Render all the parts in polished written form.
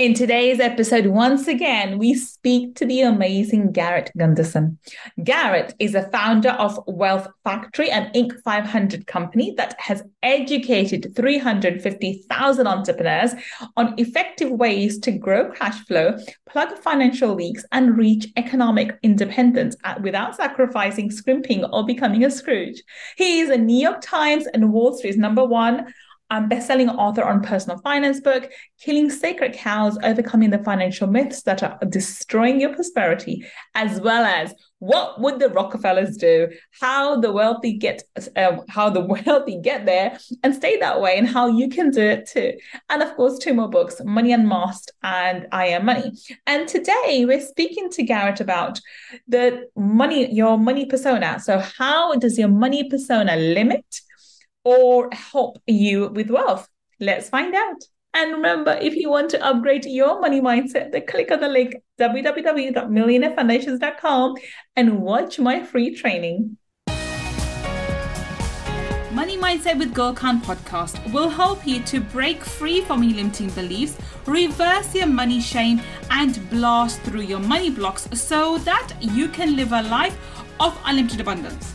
In today's episode, once again, we speak to the amazing Garrett Gunderson. Garrett is a founder of Wealth Factory, an Inc. 500 company that has educated 350,000 entrepreneurs on effective ways to grow cash flow, plug financial leaks, and reach economic independence without sacrificing, scrimping, or becoming a Scrooge. He is a New York Times and Wall Street's #1 best-selling author on personal finance book, Killing Sacred Cows, Overcoming the Financial Myths That Are Destroying Your Prosperity, as well as What Would the Rockefellers Do? How the wealthy get there and stay that way, and how you can do it too. And of course, 2 more books, Money Unmasked and I Am Money. And today we're speaking to Garrett about your money persona. So how does your money persona limit or help you with wealth? Let's find out. And remember, if you want to upgrade your money mindset, then click on the link www.millionairefoundations.com and watch my free training. Money Mindset with Gull Khan podcast will help you to break free from your limiting beliefs, reverse your money shame, and blast through your money blocks so that you can live a life of unlimited abundance.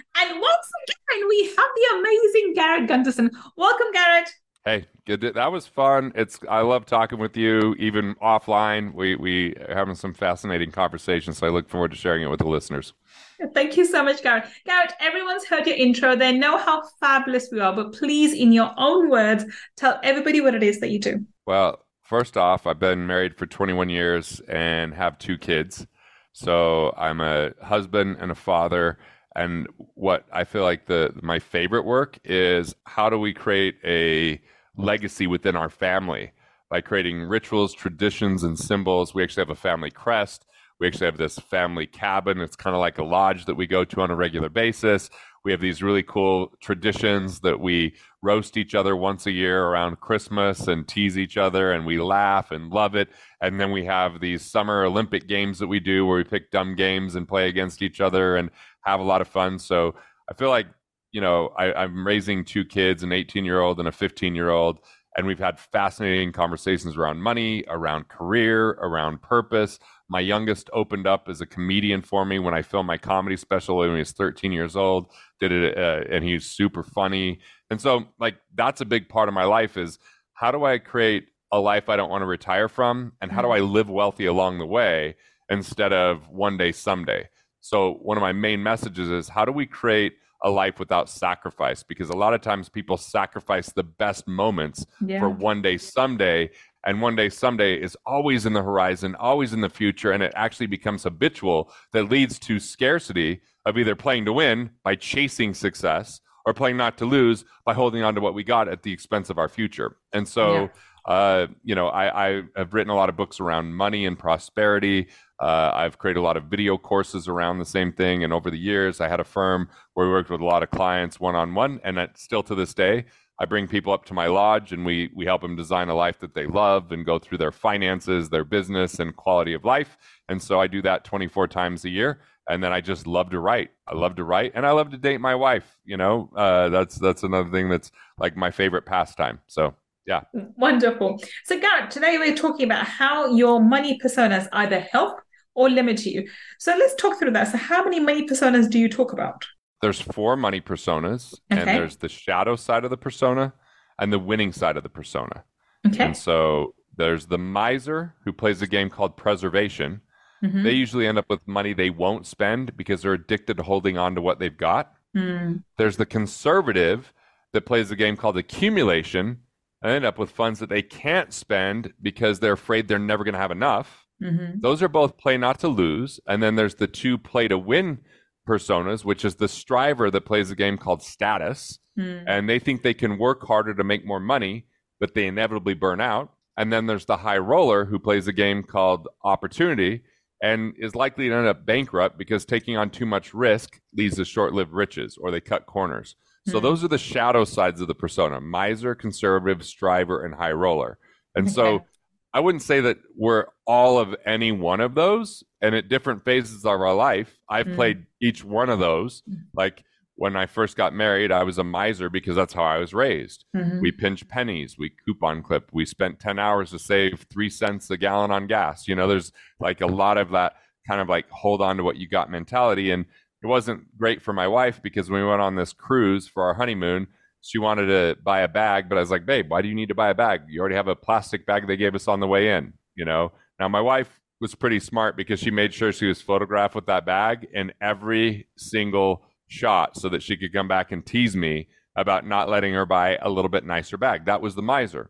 And once again, we have the amazing Garrett Gunderson. Welcome, Garrett. Hey, good. That was fun. I love talking with you, even offline. We are having some fascinating conversations, so I look forward to sharing it with the listeners. Thank you so much, Garrett. Garrett, everyone's heard your intro. They know how fabulous we are, but please, in your own words, tell everybody what it is that you do. Well, first off, I've been married for 21 years and have 2 kids. So I'm a husband and a father. And what I feel like my favorite work is, how do we create a legacy within our family by creating rituals, traditions, and symbols? We actually have a family crest. We actually have this family cabin. It's kind of like a lodge that we go to on a regular basis. We have these really cool traditions that we roast each other once a year around Christmas and tease each other, and we laugh and love it. And then we have these summer Olympic games that we do where we pick dumb games and play against each other and have a lot of fun. So I feel like, you know, I'm raising 2 kids, an 18-year-old and a 15-year-old, and we've had fascinating conversations around money, around career, around purpose. My youngest opened up as a comedian for me when I filmed my comedy special when he was 13 years old, did it, and he's super funny. And so, like, that's a big part of my life is, how do I create a life I don't want to retire from? And how do I live wealthy along the way instead of one day, someday? So one of my main messages is, how do we create a life without sacrifice? Because a lot of times people sacrifice the best moments for one day, someday. And one day, someday is always in the horizon, always in the future. And it actually becomes habitual, that leads to scarcity of either playing to win by chasing success, or playing not to lose by holding on to what we got at the expense of our future. And so, I have written a lot of books around money and prosperity. I've created a lot of video courses around the same thing. And over the years, I had a firm where we worked with a lot of clients one-on-one. And that's still to this day. I bring people up to my lodge, and we help them design a life that they love and go through their finances, their business, and quality of life. And so I do that 24 times a year. And then I just love to write. I love to write, and I love to date my wife. You know, that's another thing that's like my favorite pastime. So yeah. Wonderful. So Garrett, today we're talking about how your money personas either help or limit you. So let's talk through that. So how many money personas do you talk about? There's 4 money personas, and there's the shadow side of the persona and the winning side of the persona. Okay. And so there's the miser, who plays a game called preservation. Mm-hmm. They usually end up with money they won't spend because they're addicted to holding on to what they've got. Mm. There's the conservative, that plays a game called accumulation and end up with funds that they can't spend because they're afraid they're never going to have enough. Mm-hmm. Those are both play not to lose. And then there's the 2 play to win personas, which is the striver, that plays a game called status, and they think they can work harder to make more money, but they inevitably burn out. And then there's the high roller, who plays a game called opportunity, and is likely to end up bankrupt because taking on too much risk leads to short-lived riches, or they cut corners. So those are the shadow sides of the persona: miser, conservative, striver, and high roller. And so I wouldn't say that we're all of any one of those. And at different phases of our life, I've played each one of those. Like when I first got married, I was a miser because that's how I was raised. We pinch pennies, we coupon clip, we spent 10 hours to save 3 cents a gallon on gas. You know, there's like a lot of that kind of like hold on to what you got mentality. And it wasn't great for my wife because when we went on this cruise for our honeymoon, she wanted to buy a bag, but I was like, babe, why do you need to buy a bag? You already have a plastic bag they gave us on the way in, you know? Now, my wife was pretty smart because she made sure she was photographed with that bag in every single shot so that she could come back and tease me about not letting her buy a little bit nicer bag. That was the miser.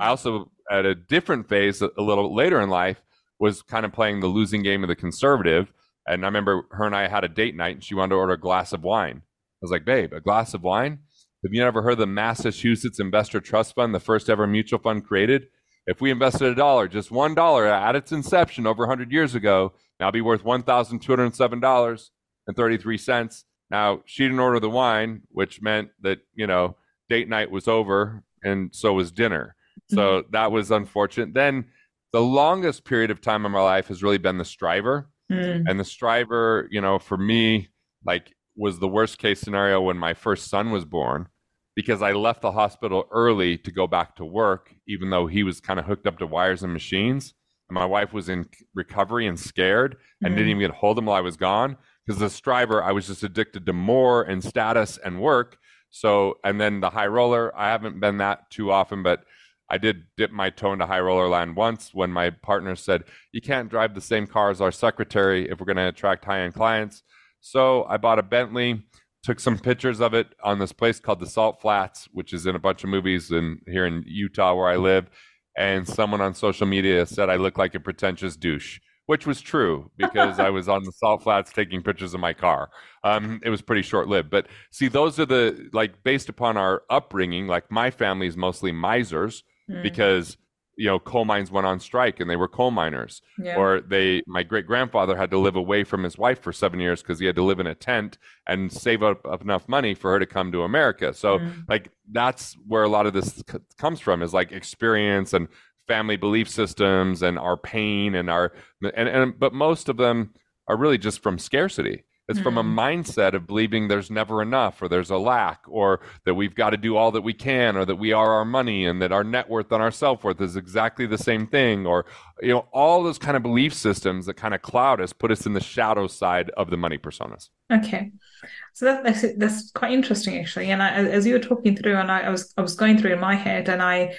I also, at a different phase, a little later in life, was kind of playing the losing game of the conservative. And I remember her and I had a date night and she wanted to order a glass of wine. I was like, babe, a glass of wine? Have you ever heard of the Massachusetts Investor Trust Fund, the first ever mutual fund created? If we invested $1, just $1 at its inception over 100 years ago, now be worth $1,207.33. Now, she didn't order the wine, which meant that, you know, date night was over and so was dinner. So that was unfortunate. Then the longest period of time in my life has really been the striver. And the striver, you know, for me, like, was the worst case scenario when my first son was born, because I left the hospital early to go back to work, even though he was kind of hooked up to wires and machines. And my wife was in recovery and scared and didn't even get hold of him while I was gone. Because as a striver, I was just addicted to more and status and work. So, and then the high roller, I haven't been that too often, but I did dip my toe into high roller land once when my partner said, you can't drive the same car as our secretary if we're going to attract high-end clients. So I bought a Bentley, took some pictures of it on this place called the Salt Flats, which is in a bunch of movies here in Utah where I live. And someone on social media said I look like a pretentious douche, which was true because I was on the Salt Flats taking pictures of my car. It was pretty short-lived. But see, those are the, like, based upon our upbringing, like my family is mostly misers because, you know, coal mines went on strike and they were coal miners, or my great grandfather had to live away from his wife for 7 years because he had to live in a tent and save up enough money for her to come to America. So like, that's where a lot of this comes from, is like experience and family belief systems and our pain and our, and but most of them are really just from scarcity. It's from a mindset of believing there's never enough, or there's a lack, or that we've got to do all that we can, or that we are our money, and that our net worth and our self-worth is exactly the same thing, or, you know, all those kind of belief systems that kind of cloud us, put us in the shadow side of the money personas. Okay. So that's quite interesting, actually. And as you were talking through, and I was going through in my head, and I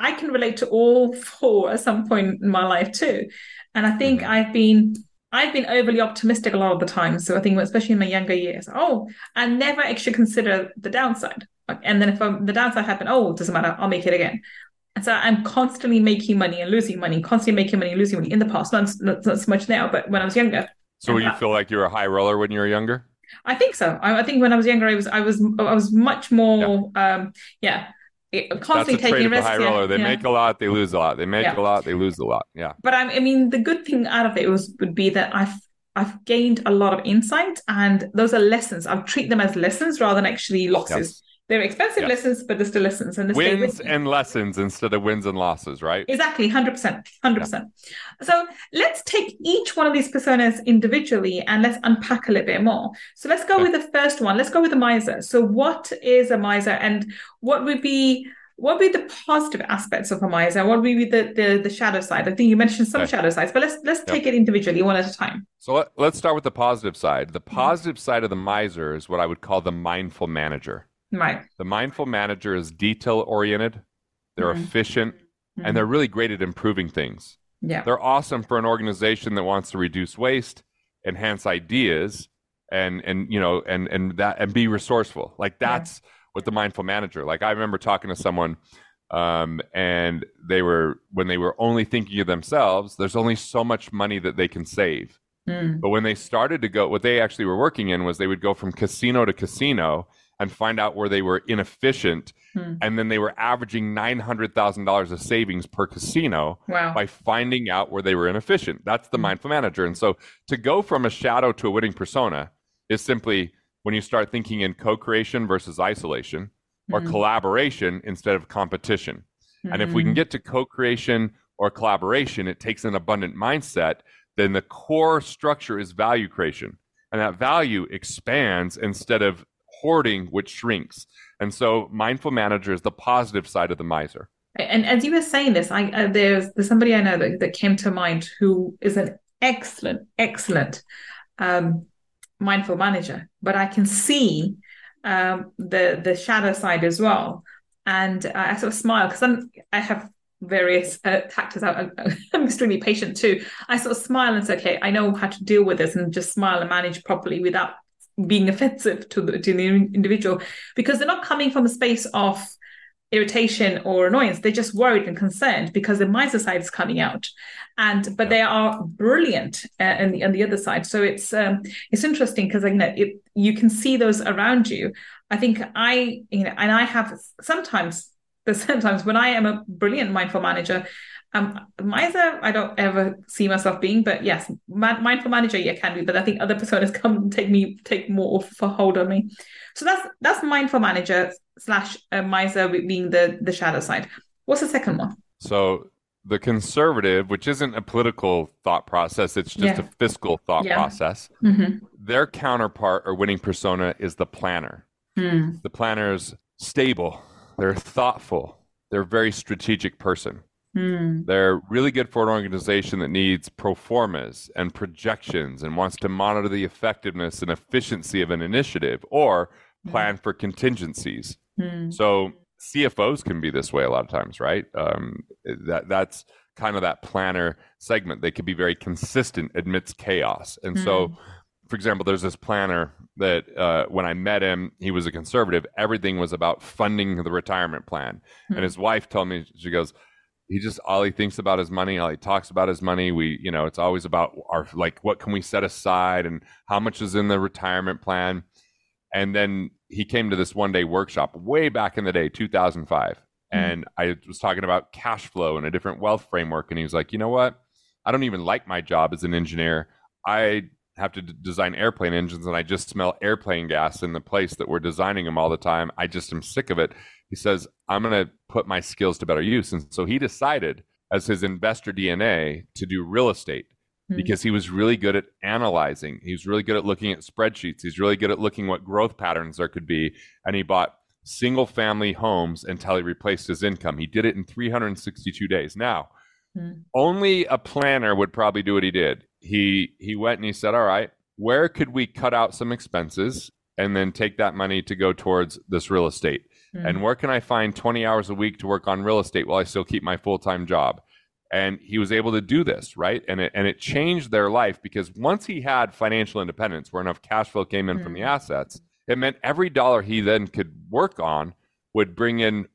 can relate to all four at some point in my life too. And I think I've been overly optimistic a lot of the time. So I think, especially in my younger years, I never actually consider the downside. And then if the downside happened, it doesn't matter, I'll make it again. And so I'm constantly making money and losing money, constantly making money and losing money in the past. Not so much now, but when I was younger. So you feel like you were a high roller when you were younger? I think so. I think when I was younger, I was much more, constantly taking risks. High roller. They make a lot, they lose a lot. They make a lot, they lose a lot. Yeah. But I mean, the good thing out of it would be that I've gained a lot of insight, and those are lessons. I'll treat them as lessons rather than actually losses. Yes. They're expensive lessons, but they're still lessons. And wins and lessons instead of wins and losses, right? Exactly, 100%. 100%. So let's take each one of these personas individually and let's unpack a little bit more. So let's go with the first one. Let's go with the miser. So what is a miser, and what would be the positive aspects of a miser? What would be the shadow side? I think you mentioned some shadow sides, but let's take it individually, one at a time. So let's start with the positive side. The positive side of the miser is what I would call the mindful manager. Right. The mindful manager is detail-oriented, they're efficient, and they're really great at improving things. Yeah. They're awesome for an organization that wants to reduce waste, enhance ideas, and be resourceful. Like, that's what the mindful manager. Like, I remember talking to someone and when they were only thinking of themselves, there's only so much money that they can save. But when they started to go, what they actually were working in was they would go from casino to casino and find out where they were inefficient. And then they were averaging $900,000 of savings per casino by finding out where they were inefficient. That's the mindful manager. And so to go from a shadow to a winning persona is simply when you start thinking in co-creation versus isolation or collaboration instead of competition. And if we can get to co-creation or collaboration, it takes an abundant mindset, then the core structure is value creation. And that value expands instead of hoarding, which shrinks. And so mindful manager is the positive side of the miser. And as you were saying this, there's somebody I know that came to mind who is an excellent mindful manager, but I can see the shadow side as well. And I sort of smile because I have various tactics. I'm extremely patient too. I sort of smile and say, okay, I know how to deal with this, and just smile and manage properly without being offensive to the individual, because they're not coming from a space of irritation or annoyance. They're just worried and concerned because the miser side is coming out, but they are brilliant on the other side. So it's interesting because you can see those around you. I think I have sometimes when I am a brilliant mindful manager, miser, I don't ever see myself being, but yes, mindful manager, yeah, can be. But I think other personas come and take more for hold on me. So that's mindful manager / miser being the shadow side. What's the second one? So the conservative, which isn't a political thought process, it's just a fiscal thought process. Mm-hmm. Their counterpart or winning persona is the planner. Mm. The planner's stable. They're thoughtful. They're a very strategic person. Mm. They're really good for an organization that needs pro formas and projections and wants to monitor the effectiveness and efficiency of an initiative or plan for contingencies. Mm. So CFOs can be this way a lot of times, right? That's kind of that planner segment. They can be very consistent amidst chaos. And so, for example, there's this planner that when I met him, he was a conservative. Everything was about funding the retirement plan. Mm. And his wife told me, she goes, all he thinks about is money. All he talks about is money. It's always about what can we set aside and how much is in the retirement plan. And then he came to this one-day workshop way back in the day, 2005. Mm-hmm. And I was talking about cash flow and a different wealth framework. And he was like, you know what? I don't even like my job as an engineer. I have to design airplane engines, and I just smell airplane gas in the place that we're designing them all the time. I just am sick of it. He says, I'm going to put my skills to better use. And so he decided, as his investor DNA, to do real estate because he was really good at analyzing. He was really good at looking at spreadsheets. He's really good at looking what growth patterns there could be. And he bought single family homes until he replaced his income. He did it in 362 days. Now, only a planner would probably do what he did. He went and he said, all right, where could we cut out some expenses and then take that money to go towards this real estate? And where can I find 20 hours a week to work on real estate while I still keep my full-time job? And he was able to do this, right? And it changed their life, because once he had financial independence where enough cash flow came in from the assets, it meant every dollar he then could work on would bring in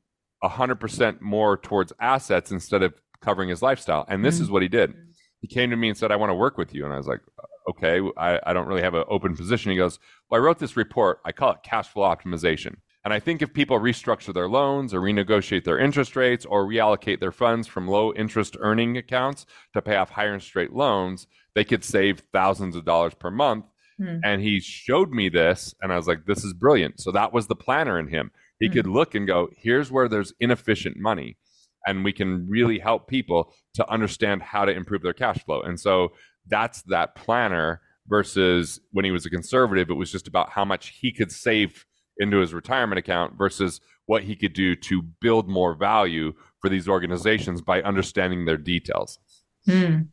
100% more towards assets instead of covering his lifestyle. And this is what he did. He came to me and said, I want to work with you. And I was like, okay, I don't really have an open position. He goes, well, I wrote this report. I call it cash flow optimization. And I think if people restructure their loans or renegotiate their interest rates or reallocate their funds from low interest earning accounts to pay off higher interest rate loans, they could save thousands of dollars per month. Mm. And he showed me this, and I was like, this is brilliant. So that was the planner in him. He could look and go, here's where there's inefficient money, and we can really help people to understand how to improve their cash flow. And so that's that planner, versus when he was a conservative, it was just about how much he could save into his retirement account versus what he could do to build more value for these organizations by understanding their details. I mean,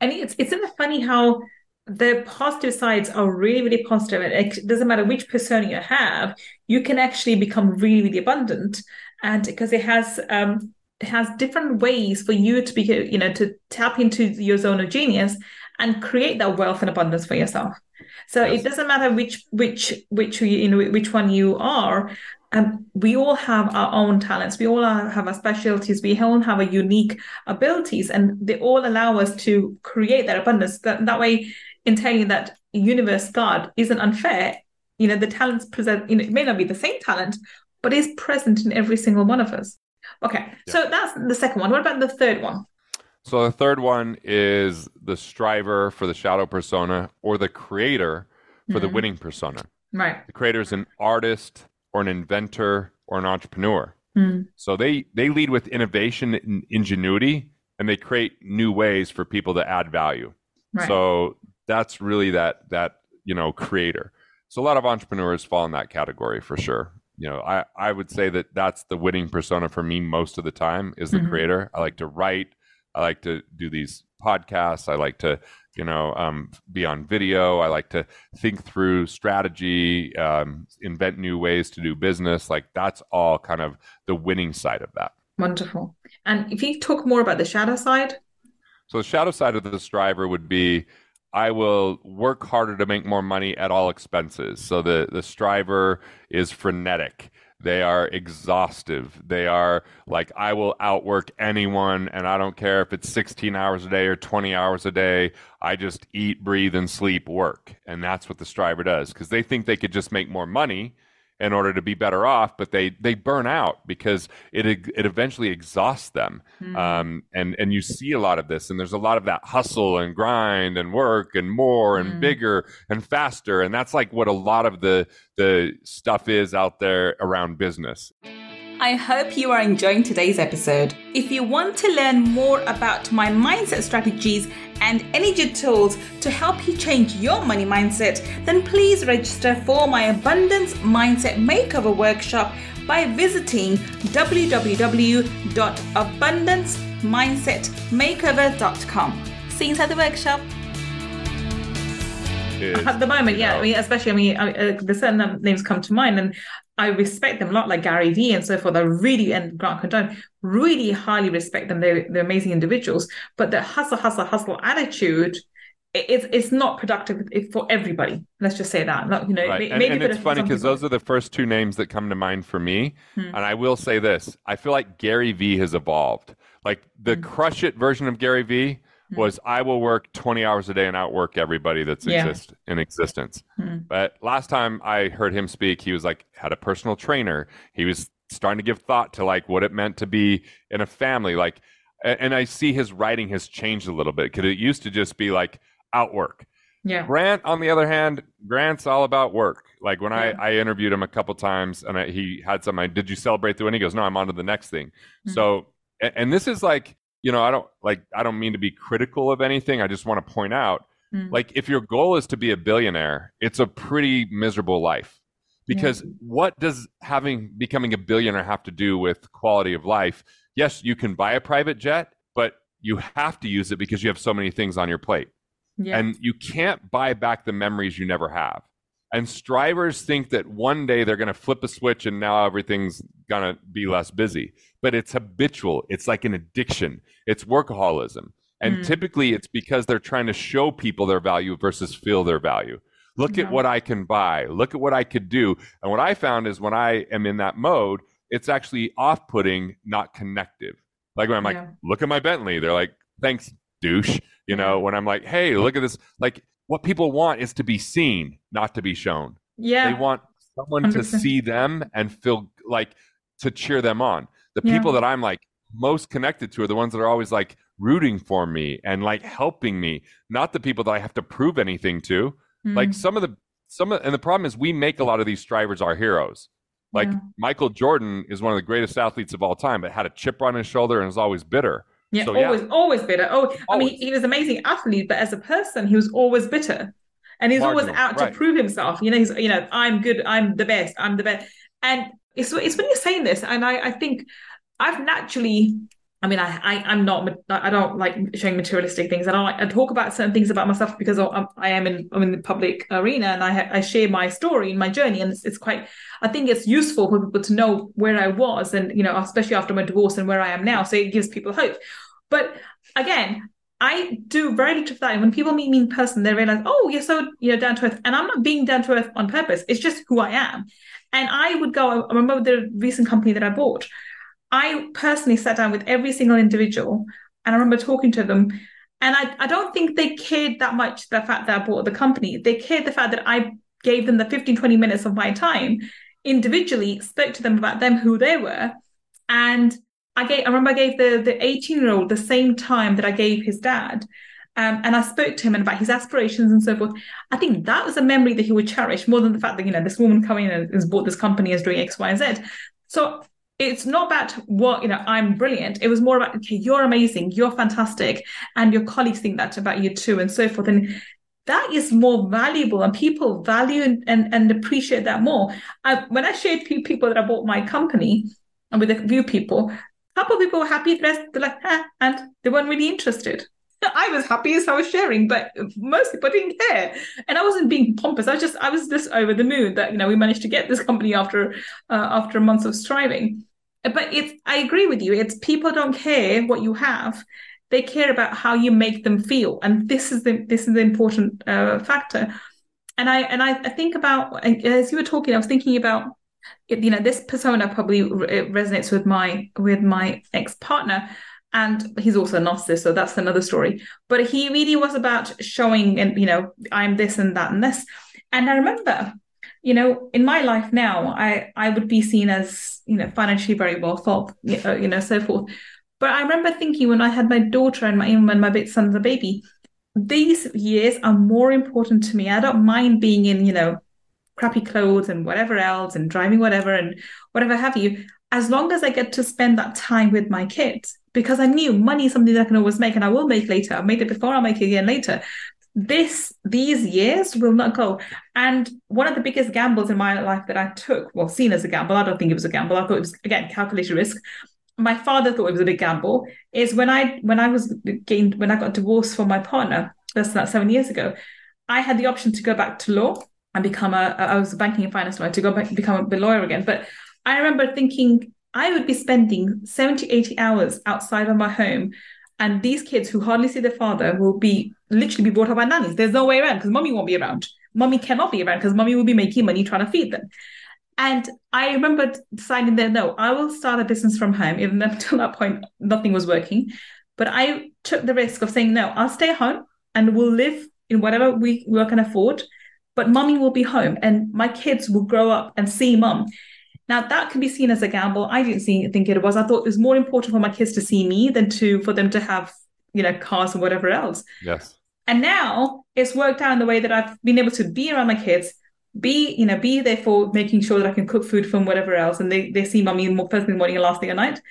it's isn't it funny how the positive sides are really, really positive. It doesn't matter which persona you have, you can actually become really, really abundant, and because it has different ways for you to be, to tap into your zone of genius and create that wealth and abundance for yourself. So it doesn't matter which one you are. We all have our own talents. We all have our specialties. We all have our unique abilities, and they all allow us to create that abundance. That way, in telling that universe, God, isn't unfair. You know, the talents present, you know, it may not be the same talent, but is present in every single one of us. Okay. Yeah. So that's the second one. What about the third one? So the third one is the striver for the shadow persona or the creator for the winning persona. Right. The creator is an artist or an inventor or an entrepreneur. So they lead with innovation and ingenuity, and they create new ways for people to add value. Right. So that's really that, you know, creator. So a lot of entrepreneurs fall in that category for sure. You know, I would say that that's the winning persona for me most of the time is the creator. I like to write. I like to do these podcasts. I like to, you know, be on video. I like to think through strategy, invent new ways to do business. Like that's all kind of the winning side of that. Wonderful. And if you talk more about the shadow side. So the shadow side of the striver would be, I will work harder to make more money at all expenses. So the striver is frenetic. They are exhaustive. They are like, I will outwork anyone, and I don't care if it's 16 hours a day or 20 hours a day. I just eat, breathe, and sleep, work. And that's what the striver does, because they think they could just make more money in order to be better off, but they burn out because it eventually exhausts them. And you see a lot of this, and there's a lot of that hustle and grind and work and more and bigger and faster. And that's like what a lot of the stuff is out there around business. I hope you are enjoying today's episode. If you want to learn more about my mindset strategies and energy tools to help you change your money mindset, then please register for my Abundance Mindset Makeover Workshop by visiting www.abundancemindsetmakeover.com. See you inside the workshop. At the moment, yeah. I mean, especially, the certain names come to mind, and I respect them a lot, like Gary Vee and so forth. And Grant Cardone, really highly respect them. They're amazing individuals, but the hustle attitude, it's not productive for everybody. Let's just say that. Not, you know, right. Maybe it's funny because those are the first two names that come to mind for me. And I will say this: I feel like Gary Vee has evolved. Like the crush it version of Gary Vee was, I will work 20 hours a day and outwork everybody that's in existence. But last time I heard him speak, he was like, had a personal trainer. He was starting to give thought to like what it meant to be in a family. Like, and I see his writing has changed a little bit, because it used to just be like outwork. Yeah. Grant, on the other hand, Grant's all about work. Like when I interviewed him a couple times, and he had something, did you celebrate the win? He goes, no, I'm on to the next thing. So, and this is like, you know, I don't mean to be critical of anything. I just want to point out, like, if your goal is to be a billionaire, it's a pretty miserable life, because what does becoming a billionaire have to do with quality of life? Yes, you can buy a private jet, but you have to use it because you have so many things on your plate, and you can't buy back the memories you never have. And strivers think that one day they're going to flip a switch and now everything's going to be less busy. But it's habitual. It's like an addiction. It's workaholism. And typically it's because they're trying to show people their value versus feel their value. Look at what I can buy. Look at what I could do. And what I found is when I am in that mode, it's actually off-putting, not connective. Like when I'm like, look at my Bentley. They're like, thanks, douche. You know, when I'm like, hey, look at this. Like, what people want is to be seen, not to be shown. Yeah. They want someone 100%. To see them and feel like to cheer them on. The people that I'm like most connected to are the ones that are always like rooting for me and like helping me, not the people that I have to prove anything to. Like and the problem is we make a lot of these strivers our heroes. Like Michael Jordan is one of the greatest athletes of all time, but had a chip on his shoulder and was always bitter. Yeah, so, always bitter. I mean, he was an amazing athlete, but as a person, he was always bitter, and he's always out to prove himself. You know, I'm good, I'm the best. And it's when you're saying this, and I think I've naturally, I mean, I don't like showing materialistic things. I talk about certain things about myself because I'm in the public arena, and I share my story and my journey, and it's quite, I think it's useful for people to know where I was, and, you know, especially after my divorce and where I am now. So it gives people hope. But again, I do very little of that. And when people meet me in person, they realize, oh, you're so, down to earth. And I'm not being down to earth on purpose. It's just who I am. And I remember the recent company that I bought. I personally sat down with every single individual, and I remember talking to them. And I don't think they cared that much the fact that I bought the company. They cared the fact that I gave them the 15, 20 minutes of my time individually, spoke to them about them, who they were. And I remember I gave the 18-year-old the same time that I gave his dad. And I spoke to him about his aspirations and so forth. I think that was a memory that he would cherish more than the fact that, you know, this woman coming in and has bought this company is doing X, Y, and Z. So it's not about what, you know, I'm brilliant. It was more about, okay, you're amazing. You're fantastic. And your colleagues think that about you too and so forth. And that is more valuable, and people value and appreciate that more. When I shared people that I bought my company and with a few people, a couple of people were happy. The rest, they're like, and they weren't really interested. I was happy as I was sharing, but most people didn't care. And I wasn't being pompous. I was just over the moon that, you know, we managed to get this company after months of striving. But I agree with you. It's people don't care what you have. They care about how you make them feel. And this is the important factor. And I think about, as you were talking, I was thinking about, you know, this persona probably resonates with my ex-partner. And he's also a narcissist, so that's another story. But he really was about showing, and, you know, I'm this and that and this. And I remember, you know, in my life now, I would be seen as, you know, financially very well thought, you know, so forth. But I remember thinking when I had my daughter and even when my big son's a baby, these years are more important to me. I don't mind being in, you know, crappy clothes and whatever else and driving whatever and whatever have you, as long as I get to spend that time with my kids. Because I knew money is something that I can always make, and I will make later. I've made it before, I'll make it again later. These years will not go. And one of the biggest gambles in my life that I took, well, seen as a gamble, I don't think it was a gamble. I thought it was, again, calculated risk. My father thought it was a big gamble, is when I got divorced from my partner, that's about 7 years ago, I had the option to go back to law and I was a banking and finance lawyer, to go back and become a lawyer again. But I remember thinking, I would be spending 70, 80 hours outside of my home. And these kids who hardly see their father will literally be brought up by nannies. There's no way around because mommy won't be around. Mommy cannot be around because mommy will be making money trying to feed them. And I remember deciding that, no, I will start a business from home. Even up until that point, nothing was working. But I took the risk of saying, no, I'll stay home and we'll live in whatever we can afford. But mommy will be home and my kids will grow up and see mom. Now, that could be seen as a gamble. I didn't think it was. I thought it was more important for my kids to see me than for them to have, you know, cars or whatever else. Yes. And now it's worked out in the way that I've been able to be around my kids, be there for making sure that I can cook food from whatever else. And they see mommy more first thing in the morning and last thing at night.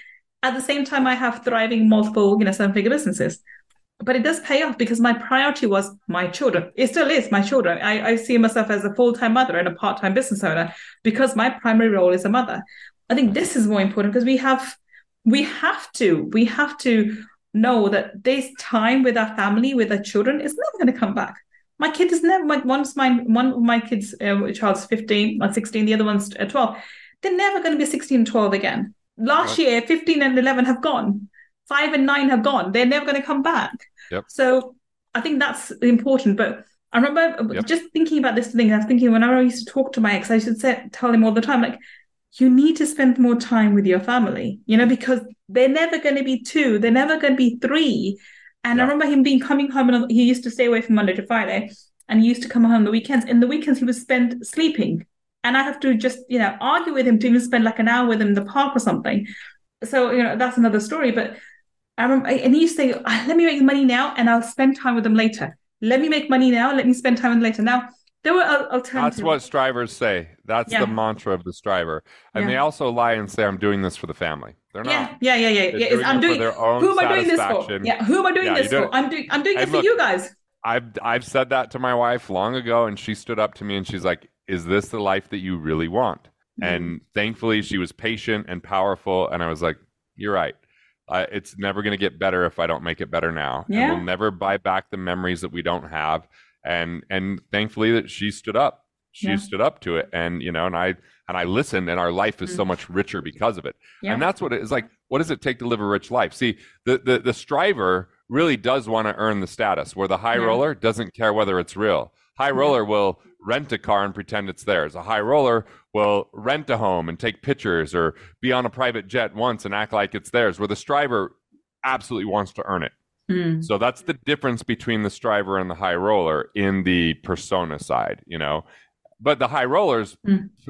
At the same time, I have thriving multiple, you know, seven-figure businesses. But it does pay off because my priority was my children. It still is my children. I see myself as a full-time mother and a part-time business owner because my primary role is a mother. I think this is more important because we have to know that this time with our family, with our children, is never going to come back. My kid is never. One of my child's 15, or 16, the other one's 12. They're never going to be 16 and 12 again. Last year, 15 and 11 have gone. 5 and 9 have gone. They're never going to come back. Yep. So I think that's important. But I remember just thinking about this thing. I was thinking whenever I used to talk to my ex, I used to tell him all the time, like, you need to spend more time with your family, you know, because they're never going to be 2. They're never going to be 3. And I remember him coming home, and he used to stay away from Monday to Friday, and he used to come home on the weekends. And the weekends he would spend sleeping. And I have to just, you know, argue with him to even spend like an hour with him in the park or something. So, you know, that's another story. But I remember, and he used to say, let me make money now and I'll spend time with them later. Let me make money now. Let me spend time with them later. Now, there were alternatives. That's what strivers say. That's the mantra of the striver. And they also lie and say, I'm doing this for the family. They're not. Who am I doing this for? I'm doing this for you guys. I've said that to my wife long ago, and she stood up to me and she's like, is this the life that you really want? Mm-hmm. And thankfully she was patient and powerful. And I was like, you're right. It's never going to get better if I don't make it better now. Yeah. And we'll never buy back the memories that we don't have. And thankfully that she stood up. She stood up to it. And, you know, and I listened, and our life is so much richer because of it. Yeah. And that's what it is like. What does it take to live a rich life? See, the striver really does want to earn the status, where the high roller doesn't care whether it's real. High roller will rent a car and pretend it's theirs. A high roller will rent a home and take pictures or be on a private jet once and act like it's theirs, where the striver absolutely wants to earn it. Mm. So that's the difference between the striver and the high roller in the persona side, you know. But the high rollers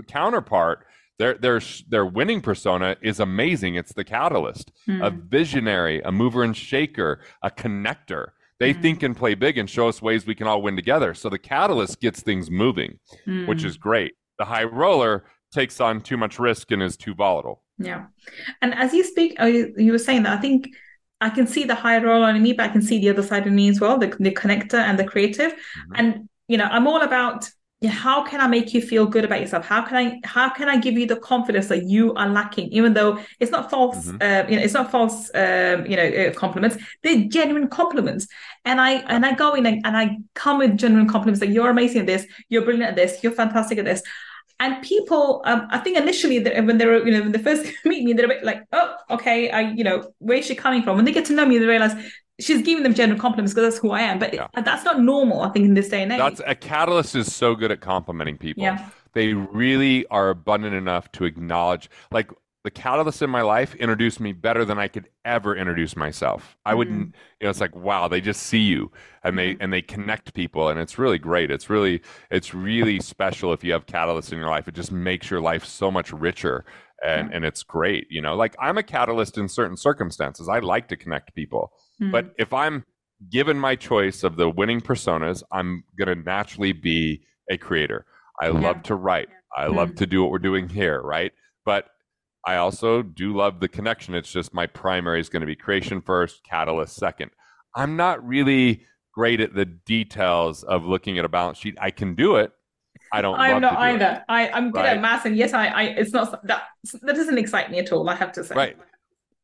counterpart, their winning persona is amazing. It's the catalyst, a visionary, a mover and shaker, a connector. They think and play big and show us ways we can all win together. So the catalyst gets things moving, which is great. The high roller takes on too much risk and is too volatile. Yeah. And as you speak, you were saying that I think I can see the high roller in me, but I can see the other side of me as well, the connector and the creative. Mm-hmm. And, you know, I'm all about how can I make you feel good about yourself? How can I give you the confidence that you are lacking, even though it's not false, compliments. They're genuine compliments. And I go in and I come with genuine compliments that you're amazing at this, you're brilliant at this, you're fantastic at this. And people, I think initially when they were, when they first meet me, they're a bit like, oh, okay, where is she coming from? When they get to know me, they realize she's giving them general compliments because that's who I am. But that's not normal, I think, in this day and age. A catalyst is so good at complimenting people. Yeah. They really are abundant enough to acknowledge, like, the catalyst in my life introduced me better than I could ever introduce myself. I wouldn't, it's like, wow, they just see you and they connect people, and it's really great. It's really special if you have catalysts in your life. It just makes your life so much richer and it's great. Like, I'm a catalyst in certain circumstances. I like to connect people, but if I'm given my choice of the winning personas, I'm going to naturally be a creator. I love to write. I love to do what we're doing here. Right. But I also do love the connection. It's just my primary is going to be creation first, catalyst second. I'm not really great at the details of looking at a balance sheet. I can do it. I don't. I'm love not to do either. It. I'm good at math, and yes, I. It's not that doesn't excite me at all, I have to say. Right.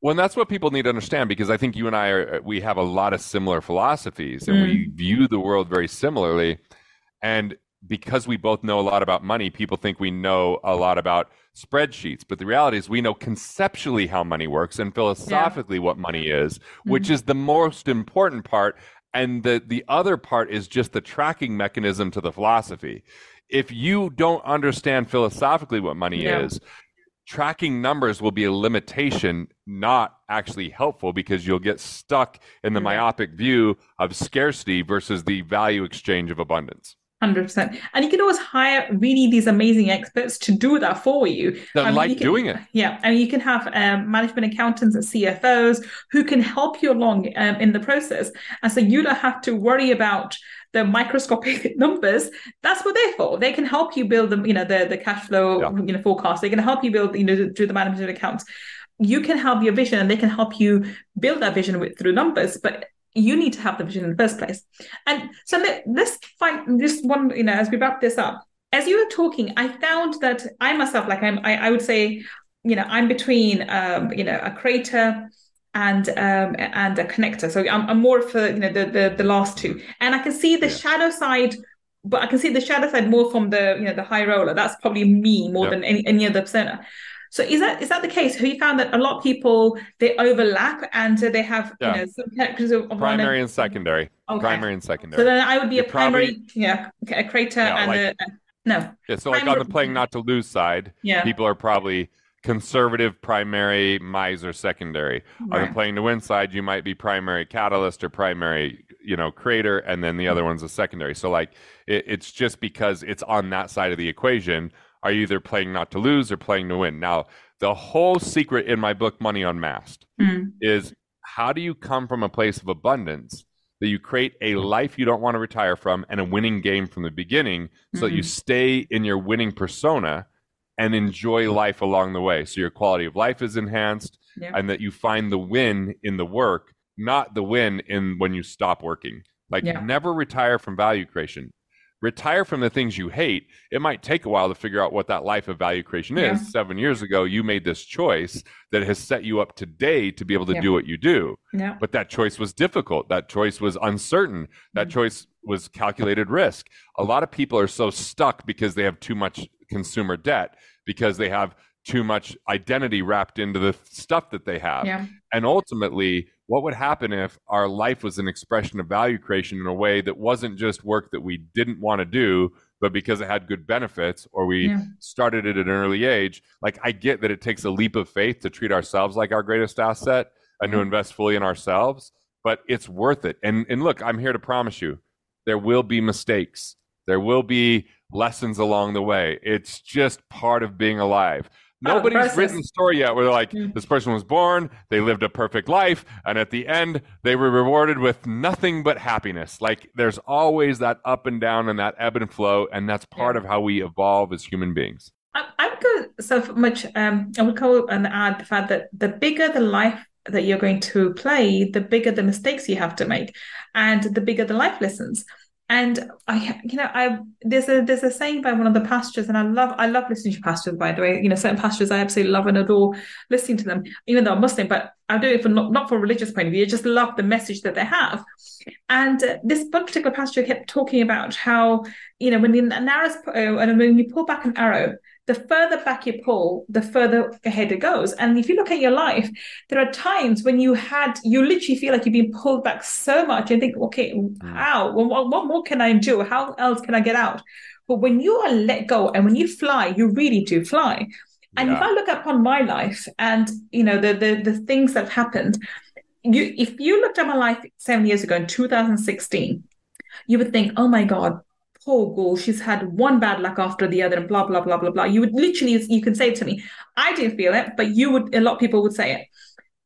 Well, and that's what people need to understand, because I think you and I we have a lot of similar philosophies, and we view the world very similarly. And because we both know a lot about money, people think we know a lot about spreadsheets. But the reality is we know conceptually how money works and philosophically what money is, which is the most important part. And the other part is just the tracking mechanism to the philosophy. If you don't understand philosophically what money is, tracking numbers will be a limitation, not actually helpful, because you'll get stuck in the myopic view of scarcity versus the value exchange of abundance. 100%. And you can always hire really these amazing experts to do that for you. Doing it. Yeah. I mean, you can have management accountants and CFOs who can help you along in the process. And so you don't have to worry about the microscopic numbers. That's what they're for. They can help you build the cash flow forecast. They can help you build, do the management accounts. You can have your vision, and they can help you build that vision through numbers. But you need to have the vision in the first place. And so let's find this one, as we wrap this up, as you were talking, I found that I myself, I would say, I'm between, a creator and a connector. So I'm more for, the last two, and I can see the shadow side, but I can see the shadow side more from the, the high roller. That's probably me more than any other persona. So is that the case? Have you found that a lot of people, they overlap, and they have some characters of primary and secondary? Okay. Primary and secondary. So then I would be a creator no. Yeah, so primary, like on the playing not to lose side, people are probably conservative, primary, miser, secondary. Right. On the playing to win side, you might be primary catalyst or primary, creator, and then the other one's a secondary. So like it's just because it's on that side of the equation. Are you either playing not to lose or playing to win? Now, the whole secret in my book, Money Unmasked, is how do you come from a place of abundance that you create a life you don't want to retire from and a winning game from the beginning so that you stay in your winning persona and enjoy life along the way. So your quality of life is enhanced and that you find the win in the work, not the win in when you stop working. Like never retire from value creation. Retire from the things you hate. It might take a while to figure out what that life of value creation is. 7 years ago, you made this choice that has set you up today to be able to do what you do. But that choice was difficult. That choice was uncertain. That choice was calculated risk. A lot of people are so stuck because they have too much consumer debt, because they have too much identity wrapped into the stuff that they have. And ultimately, what would happen if our life was an expression of value creation in a way that wasn't just work that we didn't want to do, but because it had good benefits, or we started it at an early age? Like, I get that it takes a leap of faith to treat ourselves like our greatest asset and to invest fully in ourselves, but it's worth it. And look, I'm here to promise you, there will be mistakes. There will be lessons along the way. It's just part of being alive. Nobody's written a story yet where they're like, this person was born, they lived a perfect life, and at the end, they were rewarded with nothing but happiness. Like, there's always that up and down and that ebb and flow, and that's part of how we evolve as human beings. I would go so much, I would go and add the fact that the bigger the life that you're going to play, the bigger the mistakes you have to make, and the bigger the life lessons. And there's a saying by one of the pastors, and I love listening to pastors, by the way. You know, certain pastors I absolutely love and adore listening to them, even though I'm Muslim, but I do it for not from a religious point of view. I just love the message that they have. And this particular pastor kept talking about how, you know, when you pull back an arrow, the further back you pull, the further ahead it goes. And if you look at your life, there are times when you literally feel like you've been pulled back so much and think, okay, how? What more can I do? How else can I get out? But when you are let go and when you fly, you really do fly. And if I look upon my life and, you know, the things that have happened, if you looked at my life 7 years ago in 2016, you would think, oh my God, poor girl, she's had one bad luck after the other and blah, blah, blah, blah, blah. You can say it to me. I didn't feel it, but a lot of people would say it.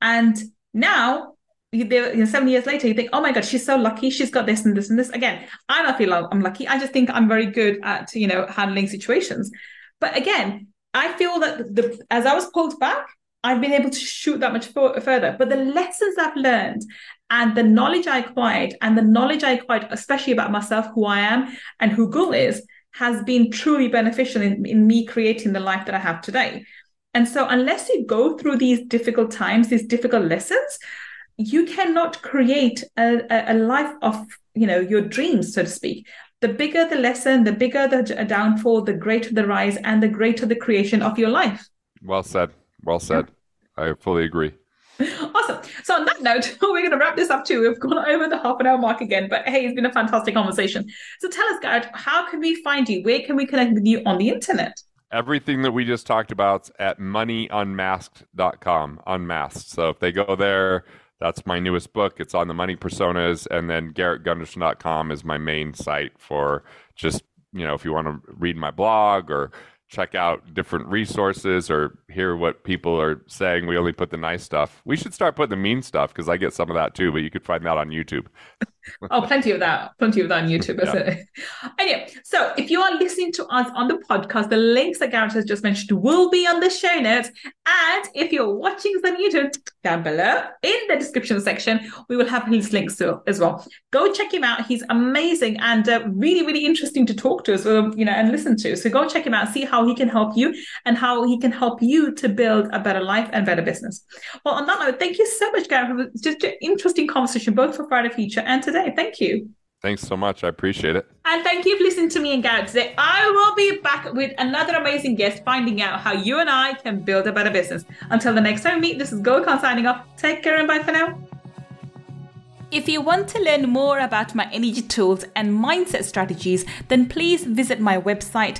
And now, 7 years later, you think, oh my God, she's so lucky. She's got this and this and this. Again, I don't feel I'm lucky. I just think I'm very good at, you know, handling situations. But again, I feel that as I was pulled back, I've been able to shoot that much further. But the lessons I've learned and the knowledge I acquired, especially about myself, who I am and who Gull is, has been truly beneficial in me creating the life that I have today. And so unless you go through these difficult times, these difficult lessons, you cannot create a life of, you know, your dreams, so to speak. The bigger the lesson, the bigger the downfall, the greater the rise, and the greater the creation of your life. Well said. Well said. I fully agree. Awesome. So on that note, we're going to wrap this up too. We've gone over the half an hour mark again, but hey, it's been a fantastic conversation. So tell us, Garrett, how can we find you? Where can we connect with you on the internet? Everything that we just talked about at moneyunmasked.com, unmasked. So if they go there, that's my newest book. It's on the money personas. And then garrettgunderson.com is my main site for just, you know, if you want to read my blog or check out different resources or hear what people are saying. We only put the nice stuff. We should start putting the mean stuff because I get some of that too, but you could find that on YouTube. Oh, plenty of that on YouTube, isn't it? Anyway, so if you are listening to us on the podcast, the links that Garrett has just mentioned will be on the show notes. And if you're watching us on YouTube, down below in the description section, we will have his links to as well. Go check him out. He's amazing and really, really interesting to talk to, so, you know, and listen to. So go check him out, see how he can help you and how he can help you to build a better life and better business. Well, on that note, thank you so much, Garrett, for just an interesting conversation, both for Friday Future and today. Thank you. Thanks so much. I appreciate it. And thank you for listening to me and Garrett today. I will be back with another amazing guest, finding out how you and I can build a better business. Until the next time we meet, this is Gull Khan signing off. Take care and bye for now. If you want to learn more about my energy tools and mindset strategies, then please visit my website,